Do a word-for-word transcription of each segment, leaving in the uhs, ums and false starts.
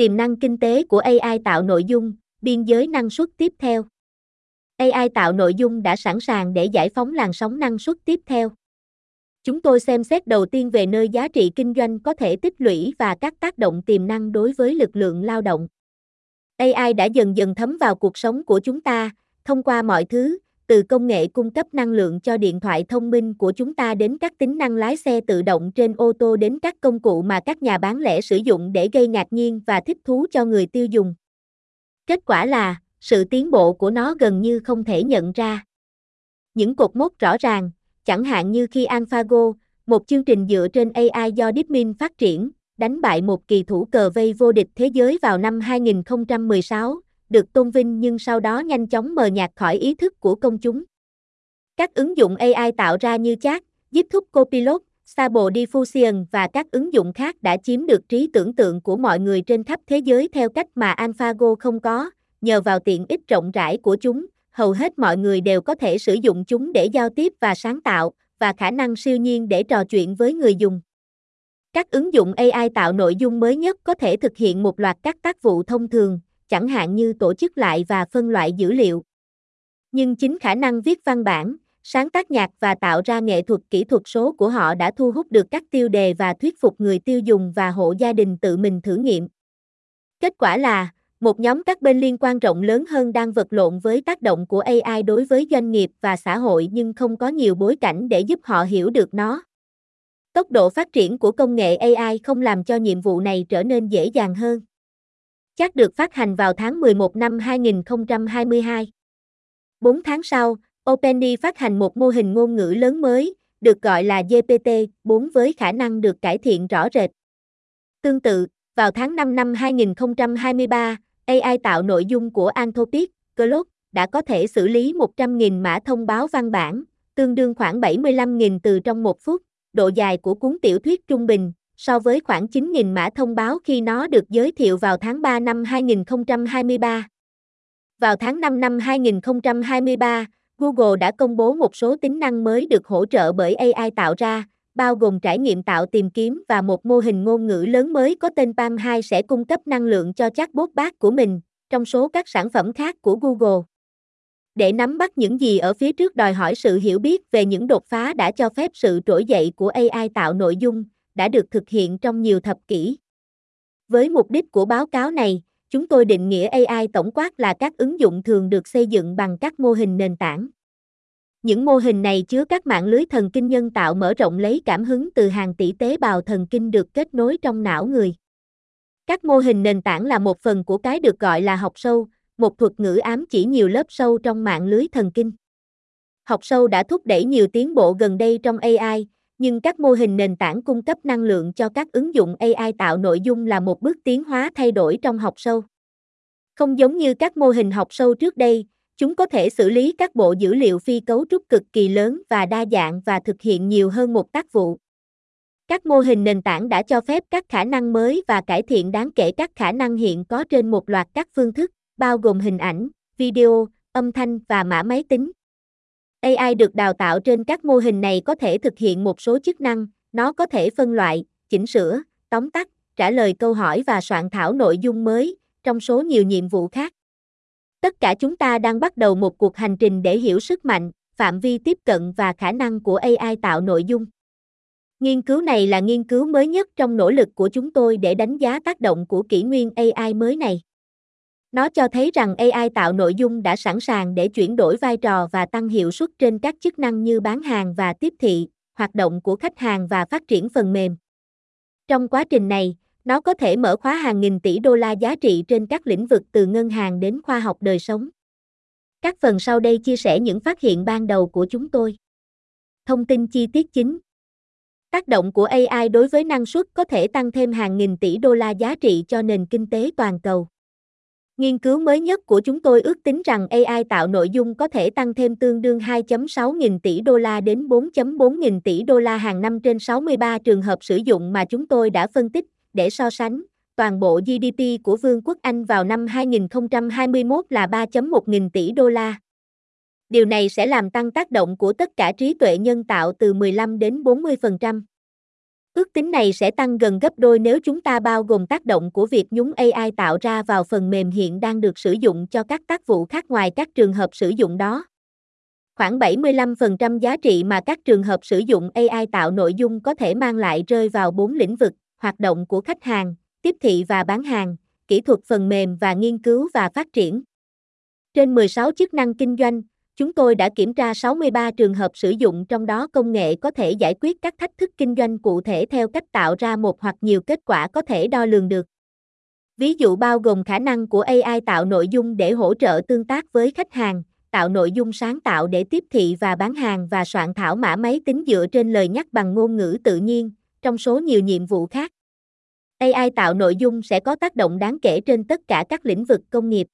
Tiềm năng kinh tế của a i tạo nội dung, biên giới năng suất tiếp theo. a i tạo nội dung đã sẵn sàng để giải phóng làn sóng năng suất tiếp theo. Chúng tôi xem xét đầu tiên về nơi giá trị kinh doanh có thể tích lũy và các tác động tiềm năng đối với lực lượng lao động. a i đã dần dần thấm vào cuộc sống của chúng ta, thông qua mọi thứ, từ công nghệ cung cấp năng lượng cho điện thoại thông minh của chúng ta đến các tính năng lái xe tự động trên ô tô đến các công cụ mà các nhà bán lẻ sử dụng để gây ngạc nhiên và thích thú cho người tiêu dùng. Kết quả là, sự tiến bộ của nó gần như không thể nhận ra. Những cột mốc rõ ràng, chẳng hạn như khi AlphaGo, một chương trình dựa trên a i do DeepMind phát triển, đánh bại một kỳ thủ cờ vây vô địch thế giới vào năm hai nghìn không trăm mười sáu, được tôn vinh nhưng sau đó nhanh chóng mờ nhạt khỏi ý thức của công chúng. Các ứng dụng a i tạo ra như Chat, giúp thúc Copilot, Stable Diffusion và các ứng dụng khác đã chiếm được trí tưởng tượng của mọi người trên khắp thế giới theo cách mà AlphaGo không có, nhờ vào tiện ích rộng rãi của chúng. Hầu hết mọi người đều có thể sử dụng chúng để giao tiếp và sáng tạo, và khả năng siêu nhiên để trò chuyện với người dùng. Các ứng dụng a i tạo nội dung mới nhất có thể thực hiện một loạt các tác vụ thông thường, chẳng hạn như tổ chức lại và phân loại dữ liệu. Nhưng chính khả năng viết văn bản, sáng tác nhạc và tạo ra nghệ thuật kỹ thuật số của họ đã thu hút được các tiêu đề và thuyết phục người tiêu dùng và hộ gia đình tự mình thử nghiệm. Kết quả là, một nhóm các bên liên quan rộng lớn hơn đang vật lộn với tác động của a i đối với doanh nghiệp và xã hội nhưng không có nhiều bối cảnh để giúp họ hiểu được nó. Tốc độ phát triển của công nghệ a i không làm cho nhiệm vụ này trở nên dễ dàng hơn. Chat được phát hành vào tháng mười một năm hai nghìn không trăm hai mươi hai. bốn tháng sau, OpenAI phát hành một mô hình ngôn ngữ lớn mới, được gọi là G P T bốn với khả năng được cải thiện rõ rệt. Tương tự, vào tháng năm năm hai nghìn không trăm hai mươi ba, a i tạo nội dung của Anthropic, Claude, đã có thể xử lý một trăm nghìn mã thông báo văn bản, tương đương khoảng bảy mươi lăm nghìn từ trong một phút, độ dài của cuốn tiểu thuyết trung bình, so với khoảng chín nghìn mã thông báo khi nó được giới thiệu vào tháng ba năm hai nghìn không trăm hai mươi ba. Vào tháng năm năm hai nghìn không trăm hai mươi ba, Google đã công bố một số tính năng mới được hỗ trợ bởi a i tạo ra, bao gồm trải nghiệm tạo tìm kiếm và một mô hình ngôn ngữ lớn mới có tên PaLM hai sẽ cung cấp năng lượng cho chatbot bác của mình, trong số các sản phẩm khác của Google. Để nắm bắt những gì ở phía trước đòi hỏi sự hiểu biết về những đột phá đã cho phép sự trỗi dậy của a i tạo nội dung, đã được thực hiện trong nhiều thập kỷ. Với mục đích của báo cáo này, chúng tôi định nghĩa a i tổng quát là các ứng dụng thường được xây dựng bằng các mô hình nền tảng. Những mô hình này chứa các mạng lưới thần kinh nhân tạo mở rộng lấy cảm hứng từ hàng tỷ tế bào thần kinh được kết nối trong não người. Các mô hình nền tảng là một phần của cái được gọi là học sâu, một thuật ngữ ám chỉ nhiều lớp sâu trong mạng lưới thần kinh. Học sâu đã thúc đẩy nhiều tiến bộ gần đây trong a i, nhưng các mô hình nền tảng cung cấp năng lượng cho các ứng dụng a i tạo nội dung là một bước tiến hóa thay đổi trong học sâu. Không giống như các mô hình học sâu trước đây, chúng có thể xử lý các bộ dữ liệu phi cấu trúc cực kỳ lớn và đa dạng và thực hiện nhiều hơn một tác vụ. Các mô hình nền tảng đã cho phép các khả năng mới và cải thiện đáng kể các khả năng hiện có trên một loạt các phương thức, bao gồm hình ảnh, video, âm thanh và mã máy tính. a i được đào tạo trên các mô hình này có thể thực hiện một số chức năng, nó có thể phân loại, chỉnh sửa, tóm tắt, trả lời câu hỏi và soạn thảo nội dung mới, trong số nhiều nhiệm vụ khác. Tất cả chúng ta đang bắt đầu một cuộc hành trình để hiểu sức mạnh, phạm vi tiếp cận và khả năng của a i tạo nội dung. Nghiên cứu này là nghiên cứu mới nhất trong nỗ lực của chúng tôi để đánh giá tác động của kỷ nguyên a i mới này. Nó cho thấy rằng a i tạo nội dung đã sẵn sàng để chuyển đổi vai trò và tăng hiệu suất trên các chức năng như bán hàng và tiếp thị, hoạt động của khách hàng và phát triển phần mềm. Trong quá trình này, nó có thể mở khóa hàng nghìn tỷ đô la giá trị trên các lĩnh vực từ ngân hàng đến khoa học đời sống. Các phần sau đây chia sẻ những phát hiện ban đầu của chúng tôi. Thông tin chi tiết chính. Tác động của a i đối với năng suất có thể tăng thêm hàng nghìn tỷ đô la giá trị cho nền kinh tế toàn cầu. Nghiên cứu mới nhất của chúng tôi ước tính rằng a i tạo nội dung có thể tăng thêm tương đương hai phẩy sáu nghìn tỷ đô la đến bốn phẩy bốn nghìn tỷ đô la hàng năm trên sáu mươi ba trường hợp sử dụng mà chúng tôi đã phân tích. Để so sánh, toàn bộ G D P của Vương quốc Anh vào năm hai nghìn không trăm hai mươi mốt là ba phẩy một nghìn tỷ đô la. Điều này sẽ làm tăng tác động của tất cả trí tuệ nhân tạo từ mười lăm đến bốn mươi phần trăm. Ước tính này sẽ tăng gần gấp đôi nếu chúng ta bao gồm tác động của việc nhúng a i tạo ra vào phần mềm hiện đang được sử dụng cho các tác vụ khác ngoài các trường hợp sử dụng đó. Khoảng bảy mươi lăm phần trăm giá trị mà các trường hợp sử dụng a i tạo nội dung có thể mang lại rơi vào bốn lĩnh vực: hoạt động của khách hàng, tiếp thị và bán hàng, kỹ thuật phần mềm và nghiên cứu và phát triển. Trên mười sáu chức năng kinh doanh, chúng tôi đã kiểm tra sáu mươi ba trường hợp sử dụng, trong đó công nghệ có thể giải quyết các thách thức kinh doanh cụ thể theo cách tạo ra một hoặc nhiều kết quả có thể đo lường được. Ví dụ bao gồm khả năng của a i tạo nội dung để hỗ trợ tương tác với khách hàng, tạo nội dung sáng tạo để tiếp thị và bán hàng và soạn thảo mã máy tính dựa trên lời nhắc bằng ngôn ngữ tự nhiên, trong số nhiều nhiệm vụ khác. a i tạo nội dung sẽ có tác động đáng kể trên tất cả các lĩnh vực công nghiệp.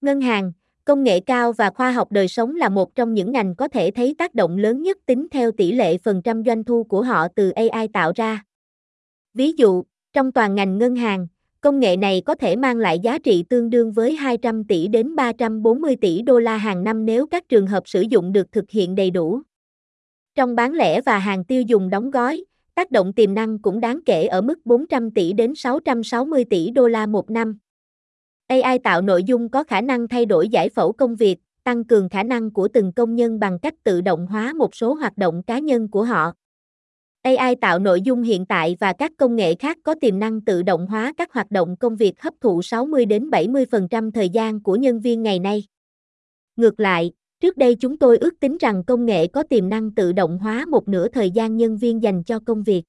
Ngân hàng, công nghệ cao và khoa học đời sống là một trong những ngành có thể thấy tác động lớn nhất tính theo tỷ lệ phần trăm doanh thu của họ từ a i tạo ra. Ví dụ, trong toàn ngành ngân hàng, công nghệ này có thể mang lại giá trị tương đương với hai trăm tỷ đến ba trăm bốn mươi tỷ đô la hàng năm nếu các trường hợp sử dụng được thực hiện đầy đủ. Trong bán lẻ và hàng tiêu dùng đóng gói, tác động tiềm năng cũng đáng kể ở mức bốn trăm tỷ đến sáu trăm sáu mươi tỷ đô la một năm. a i tạo nội dung có khả năng thay đổi giải phẫu công việc, tăng cường khả năng của từng công nhân bằng cách tự động hóa một số hoạt động cá nhân của họ. a i tạo nội dung hiện tại và các công nghệ khác có tiềm năng tự động hóa các hoạt động công việc, hấp thụ sáu mươi đến bảy mươi phần trăm thời gian của nhân viên ngày nay. Ngược lại, trước đây chúng tôi ước tính rằng công nghệ có tiềm năng tự động hóa một nửa thời gian nhân viên dành cho công việc.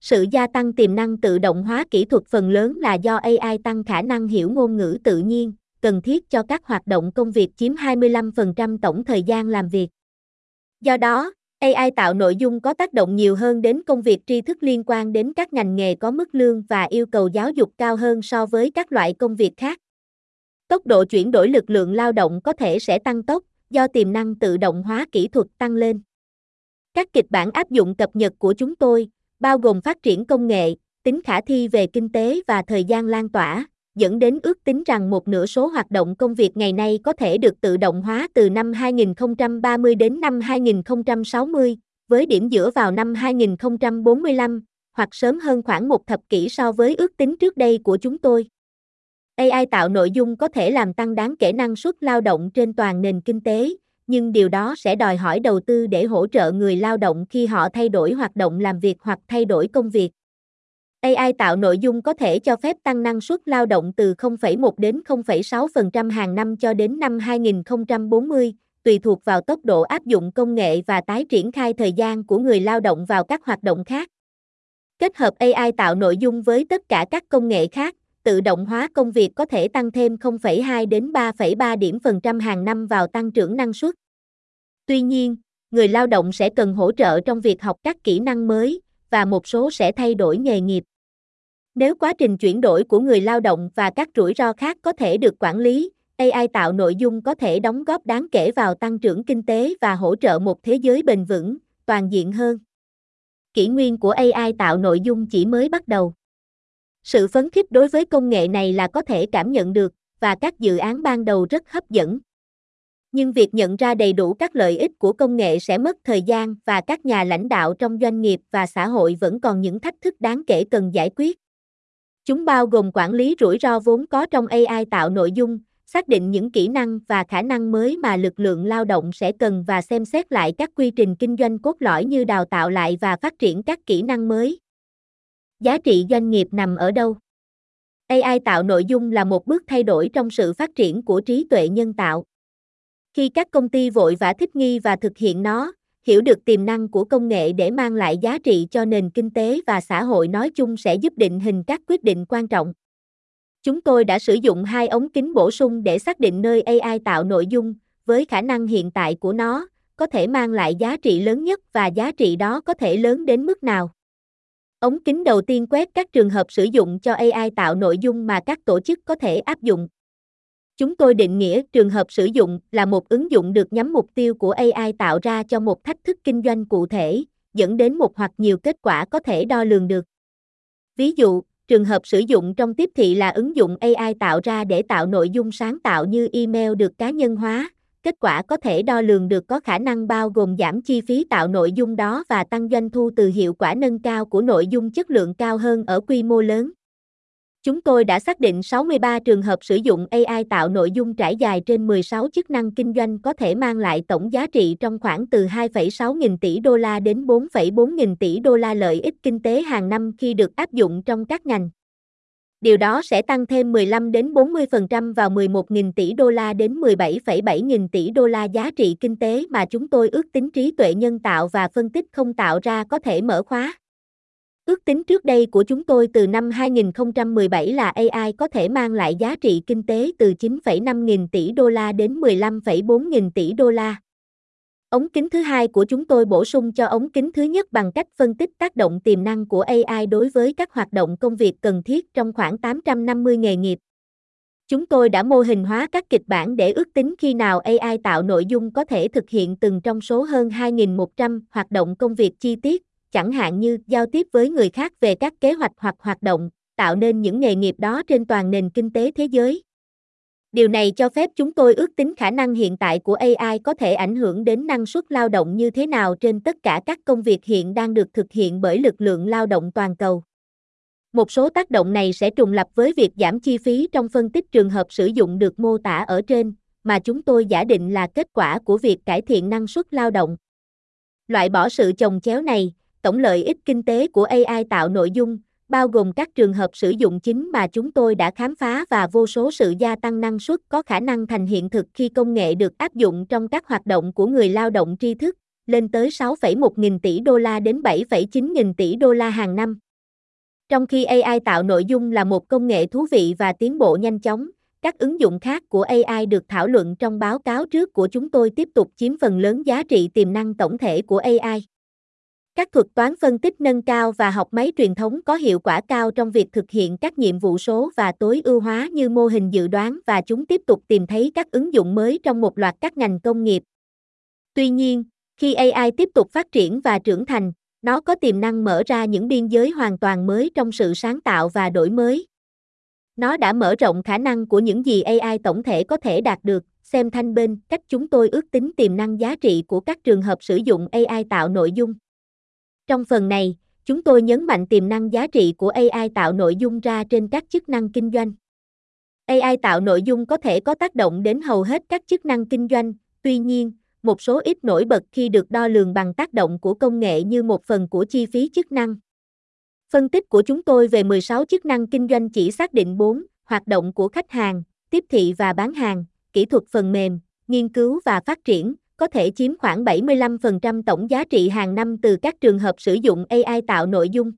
Sự gia tăng tiềm năng tự động hóa kỹ thuật phần lớn là do a i tăng khả năng hiểu ngôn ngữ tự nhiên, cần thiết cho các hoạt động công việc chiếm hai mươi lăm phần trăm tổng thời gian làm việc. Do đó, a i tạo nội dung có tác động nhiều hơn đến công việc tri thức liên quan đến các ngành nghề có mức lương và yêu cầu giáo dục cao hơn so với các loại công việc khác. Tốc độ chuyển đổi lực lượng lao động có thể sẽ tăng tốc do tiềm năng tự động hóa kỹ thuật tăng lên. Các kịch bản áp dụng cập nhật của chúng tôi bao gồm phát triển công nghệ, tính khả thi về kinh tế và thời gian lan tỏa, dẫn đến ước tính rằng một nửa số hoạt động công việc ngày nay có thể được tự động hóa từ năm hai nghìn không trăm ba mươi đến năm hai nghìn không trăm sáu mươi, với điểm giữa vào năm hai nghìn không trăm bốn mươi lăm, hoặc sớm hơn khoảng một thập kỷ so với ước tính trước đây của chúng tôi. a i tạo nội dung có thể làm tăng đáng kể năng suất lao động trên toàn nền kinh tế, nhưng điều đó sẽ đòi hỏi đầu tư để hỗ trợ người lao động khi họ thay đổi hoạt động làm việc hoặc thay đổi công việc. a i tạo nội dung có thể cho phép tăng năng suất lao động từ không phẩy một đến không phẩy sáu phần trăm hàng năm cho đến năm hai nghìn không trăm bốn mươi, tùy thuộc vào tốc độ áp dụng công nghệ và tái triển khai thời gian của người lao động vào các hoạt động khác. Kết hợp a i tạo nội dung với tất cả các công nghệ khác, tự động hóa công việc có thể tăng thêm không phẩy hai đến ba phẩy ba điểm phần trăm hàng năm vào tăng trưởng năng suất. Tuy nhiên, người lao động sẽ cần hỗ trợ trong việc học các kỹ năng mới và một số sẽ thay đổi nghề nghiệp. Nếu quá trình chuyển đổi của người lao động và các rủi ro khác có thể được quản lý, a i tạo nội dung có thể đóng góp đáng kể vào tăng trưởng kinh tế và hỗ trợ một thế giới bền vững, toàn diện hơn. Kỷ nguyên của a i tạo nội dung chỉ mới bắt đầu. Sự phấn khích đối với công nghệ này là có thể cảm nhận được, và các dự án ban đầu rất hấp dẫn. Nhưng việc nhận ra đầy đủ các lợi ích của công nghệ sẽ mất thời gian và các nhà lãnh đạo trong doanh nghiệp và xã hội vẫn còn những thách thức đáng kể cần giải quyết. Chúng bao gồm quản lý rủi ro vốn có trong a i tạo nội dung, xác định những kỹ năng và khả năng mới mà lực lượng lao động sẽ cần và xem xét lại các quy trình kinh doanh cốt lõi như đào tạo lại và phát triển các kỹ năng mới. Giá trị doanh nghiệp nằm ở đâu? a i tạo nội dung là một bước thay đổi trong sự phát triển của trí tuệ nhân tạo. Khi các công ty vội vã thích nghi và thực hiện nó, hiểu được tiềm năng của công nghệ để mang lại giá trị cho nền kinh tế và xã hội nói chung sẽ giúp định hình các quyết định quan trọng. Chúng tôi đã sử dụng hai ống kính bổ sung để xác định nơi a i tạo nội dung, với khả năng hiện tại của nó, có thể mang lại giá trị lớn nhất và giá trị đó có thể lớn đến mức nào. Ống kính đầu tiên quét các trường hợp sử dụng cho a i tạo nội dung mà các tổ chức có thể áp dụng. Chúng tôi định nghĩa trường hợp sử dụng là một ứng dụng được nhắm mục tiêu của a i tạo ra cho một thách thức kinh doanh cụ thể, dẫn đến một hoặc nhiều kết quả có thể đo lường được. Ví dụ, trường hợp sử dụng trong tiếp thị là ứng dụng a i tạo ra để tạo nội dung sáng tạo như email được cá nhân hóa, kết quả có thể đo lường được có khả năng bao gồm giảm chi phí tạo nội dung đó và tăng doanh thu từ hiệu quả nâng cao của nội dung chất lượng cao hơn ở quy mô lớn. Chúng tôi đã xác định sáu mươi ba trường hợp sử dụng a i tạo nội dung trải dài trên mười sáu chức năng kinh doanh có thể mang lại tổng giá trị trong khoảng từ hai phẩy sáu nghìn tỷ đô la đến bốn phẩy bốn nghìn tỷ đô la lợi ích kinh tế hàng năm khi được áp dụng trong các ngành. Điều đó sẽ tăng thêm mười lăm đến bốn mươi phần trăm vào mười một nghìn tỷ đô la đến mười bảy phẩy bảy nghìn tỷ đô la giá trị kinh tế mà chúng tôi ước tính trí tuệ nhân tạo và phân tích không tạo ra có thể mở khóa. Ước tính trước đây của chúng tôi từ năm hai nghìn không trăm mười bảy là a i có thể mang lại giá trị kinh tế từ chín phẩy năm nghìn tỷ đô la đến mười lăm phẩy bốn nghìn tỷ đô la. Ống kính thứ hai của chúng tôi bổ sung cho ống kính thứ nhất bằng cách phân tích tác động tiềm năng của a i đối với các hoạt động công việc cần thiết trong khoảng tám trăm năm mươi nghề nghiệp. Chúng tôi đã mô hình hóa các kịch bản để ước tính khi nào a i tạo nội dung có thể thực hiện từng trong số hơn hai nghìn một trăm hoạt động công việc chi tiết, chẳng hạn như giao tiếp với người khác về các kế hoạch hoặc hoạt động, tạo nên những nghề nghiệp đó trên toàn nền kinh tế thế giới. Điều này cho phép chúng tôi ước tính khả năng hiện tại của a i có thể ảnh hưởng đến năng suất lao động như thế nào trên tất cả các công việc hiện đang được thực hiện bởi lực lượng lao động toàn cầu. Một số tác động này sẽ trùng lặp với việc giảm chi phí trong phân tích trường hợp sử dụng được mô tả ở trên, mà chúng tôi giả định là kết quả của việc cải thiện năng suất lao động. Loại bỏ sự chồng chéo này, tổng lợi ích kinh tế của a i tạo nội dung, bao gồm các trường hợp sử dụng chính mà chúng tôi đã khám phá và vô số sự gia tăng năng suất có khả năng thành hiện thực khi công nghệ được áp dụng trong các hoạt động của người lao động tri thức, lên tới sáu phẩy một nghìn tỷ đô la đến bảy phẩy chín nghìn tỷ đô la hàng năm. Trong khi a i tạo nội dung là một công nghệ thú vị và tiến bộ nhanh chóng, các ứng dụng khác của a i được thảo luận trong báo cáo trước của chúng tôi tiếp tục chiếm phần lớn giá trị tiềm năng tổng thể của a i. Các thuật toán phân tích nâng cao và học máy truyền thống có hiệu quả cao trong việc thực hiện các nhiệm vụ số và tối ưu hóa như mô hình dự đoán và chúng tiếp tục tìm thấy các ứng dụng mới trong một loạt các ngành công nghiệp. Tuy nhiên, khi a i tiếp tục phát triển và trưởng thành, nó có tiềm năng mở ra những biên giới hoàn toàn mới trong sự sáng tạo và đổi mới. Nó đã mở rộng khả năng của những gì a i tổng thể có thể đạt được, xem thanh bên cách chúng tôi ước tính tiềm năng giá trị của các trường hợp sử dụng a i tạo nội dung. Trong phần này, chúng tôi nhấn mạnh tiềm năng giá trị của a i tạo nội dung ra trên các chức năng kinh doanh. a i tạo nội dung có thể có tác động đến hầu hết các chức năng kinh doanh, tuy nhiên, một số ít nổi bật khi được đo lường bằng tác động của công nghệ như một phần của chi phí chức năng. Phân tích của chúng tôi về mười sáu chức năng kinh doanh chỉ xác định bốn, hoạt động của khách hàng, tiếp thị và bán hàng, kỹ thuật phần mềm, nghiên cứu và phát triển, có thể chiếm khoảng bảy mươi lăm phần trăm tổng giá trị hàng năm từ các trường hợp sử dụng a i tạo nội dung.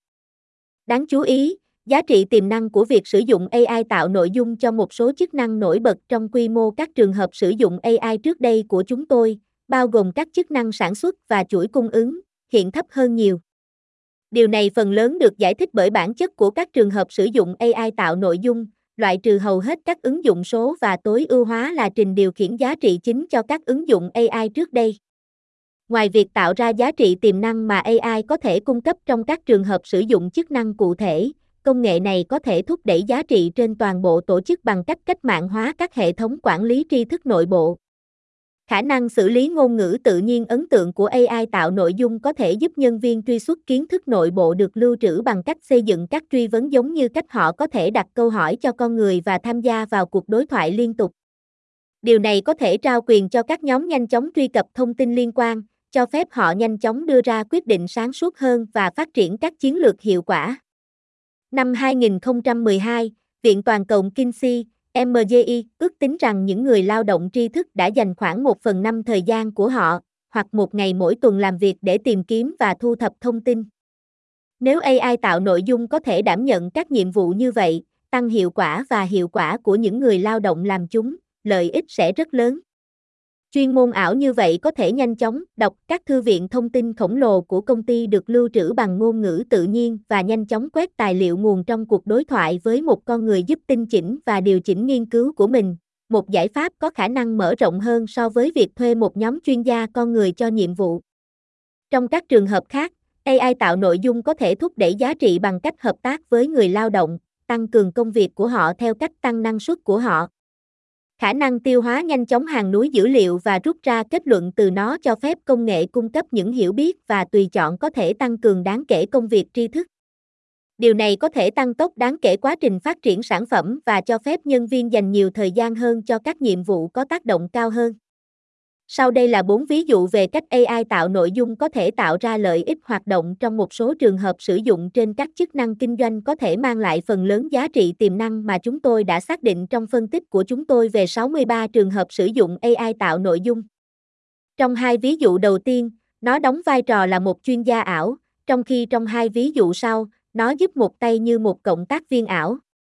Đáng chú ý, giá trị tiềm năng của việc sử dụng a i tạo nội dung cho một số chức năng nổi bật trong quy mô các trường hợp sử dụng a i trước đây của chúng tôi, bao gồm các chức năng sản xuất và chuỗi cung ứng, hiện thấp hơn nhiều. Điều này phần lớn được giải thích bởi bản chất của các trường hợp sử dụng a i tạo nội dung, loại trừ hầu hết các ứng dụng số và tối ưu hóa là trình điều khiển giá trị chính cho các ứng dụng a i trước đây. Ngoài việc tạo ra giá trị tiềm năng mà a i có thể cung cấp trong các trường hợp sử dụng chức năng cụ thể, công nghệ này có thể thúc đẩy giá trị trên toàn bộ tổ chức bằng cách cách mạng hóa các hệ thống quản lý tri thức nội bộ. Khả năng xử lý ngôn ngữ tự nhiên ấn tượng của a i tạo nội dung có thể giúp nhân viên truy xuất kiến thức nội bộ được lưu trữ bằng cách xây dựng các truy vấn giống như cách họ có thể đặt câu hỏi cho con người và tham gia vào cuộc đối thoại liên tục. Điều này có thể trao quyền cho các nhóm nhanh chóng truy cập thông tin liên quan, cho phép họ nhanh chóng đưa ra quyết định sáng suốt hơn và phát triển các chiến lược hiệu quả. Năm hai nghìn không trăm mười hai, Viện Toàn cầu Kinsey em gi i ước tính rằng những người lao động tri thức đã dành khoảng một phần năm thời gian của họ, hoặc một ngày mỗi tuần làm việc để tìm kiếm và thu thập thông tin. Nếu a i tạo nội dung có thể đảm nhận các nhiệm vụ như vậy, tăng hiệu quả và hiệu quả của những người lao động làm chúng, lợi ích sẽ rất lớn. Chuyên môn ảo như vậy có thể nhanh chóng đọc các thư viện thông tin khổng lồ của công ty được lưu trữ bằng ngôn ngữ tự nhiên và nhanh chóng quét tài liệu nguồn trong cuộc đối thoại với một con người giúp tinh chỉnh và điều chỉnh nghiên cứu của mình. Một giải pháp có khả năng mở rộng hơn so với việc thuê một nhóm chuyên gia con người cho nhiệm vụ. Trong các trường hợp khác, a i tạo nội dung có thể thúc đẩy giá trị bằng cách hợp tác với người lao động, tăng cường công việc của họ theo cách tăng năng suất của họ. Khả năng tiêu hóa nhanh chóng hàng núi dữ liệu và rút ra kết luận từ nó cho phép công nghệ cung cấp những hiểu biết và tùy chọn có thể tăng cường đáng kể công việc tri thức. Điều này có thể tăng tốc đáng kể quá trình phát triển sản phẩm và cho phép nhân viên dành nhiều thời gian hơn cho các nhiệm vụ có tác động cao hơn. Sau đây là bốn ví dụ về cách a i tạo nội dung có thể tạo ra lợi ích hoạt động trong một số trường hợp sử dụng trên các chức năng kinh doanh có thể mang lại phần lớn giá trị tiềm năng mà chúng tôi đã xác định trong phân tích của chúng tôi về sáu mươi ba trường hợp sử dụng a i tạo nội dung. Trong hai ví dụ đầu tiên, nó đóng vai trò là một chuyên gia ảo, trong khi trong hai ví dụ sau, nó giúp một tay như một cộng tác viên ảo.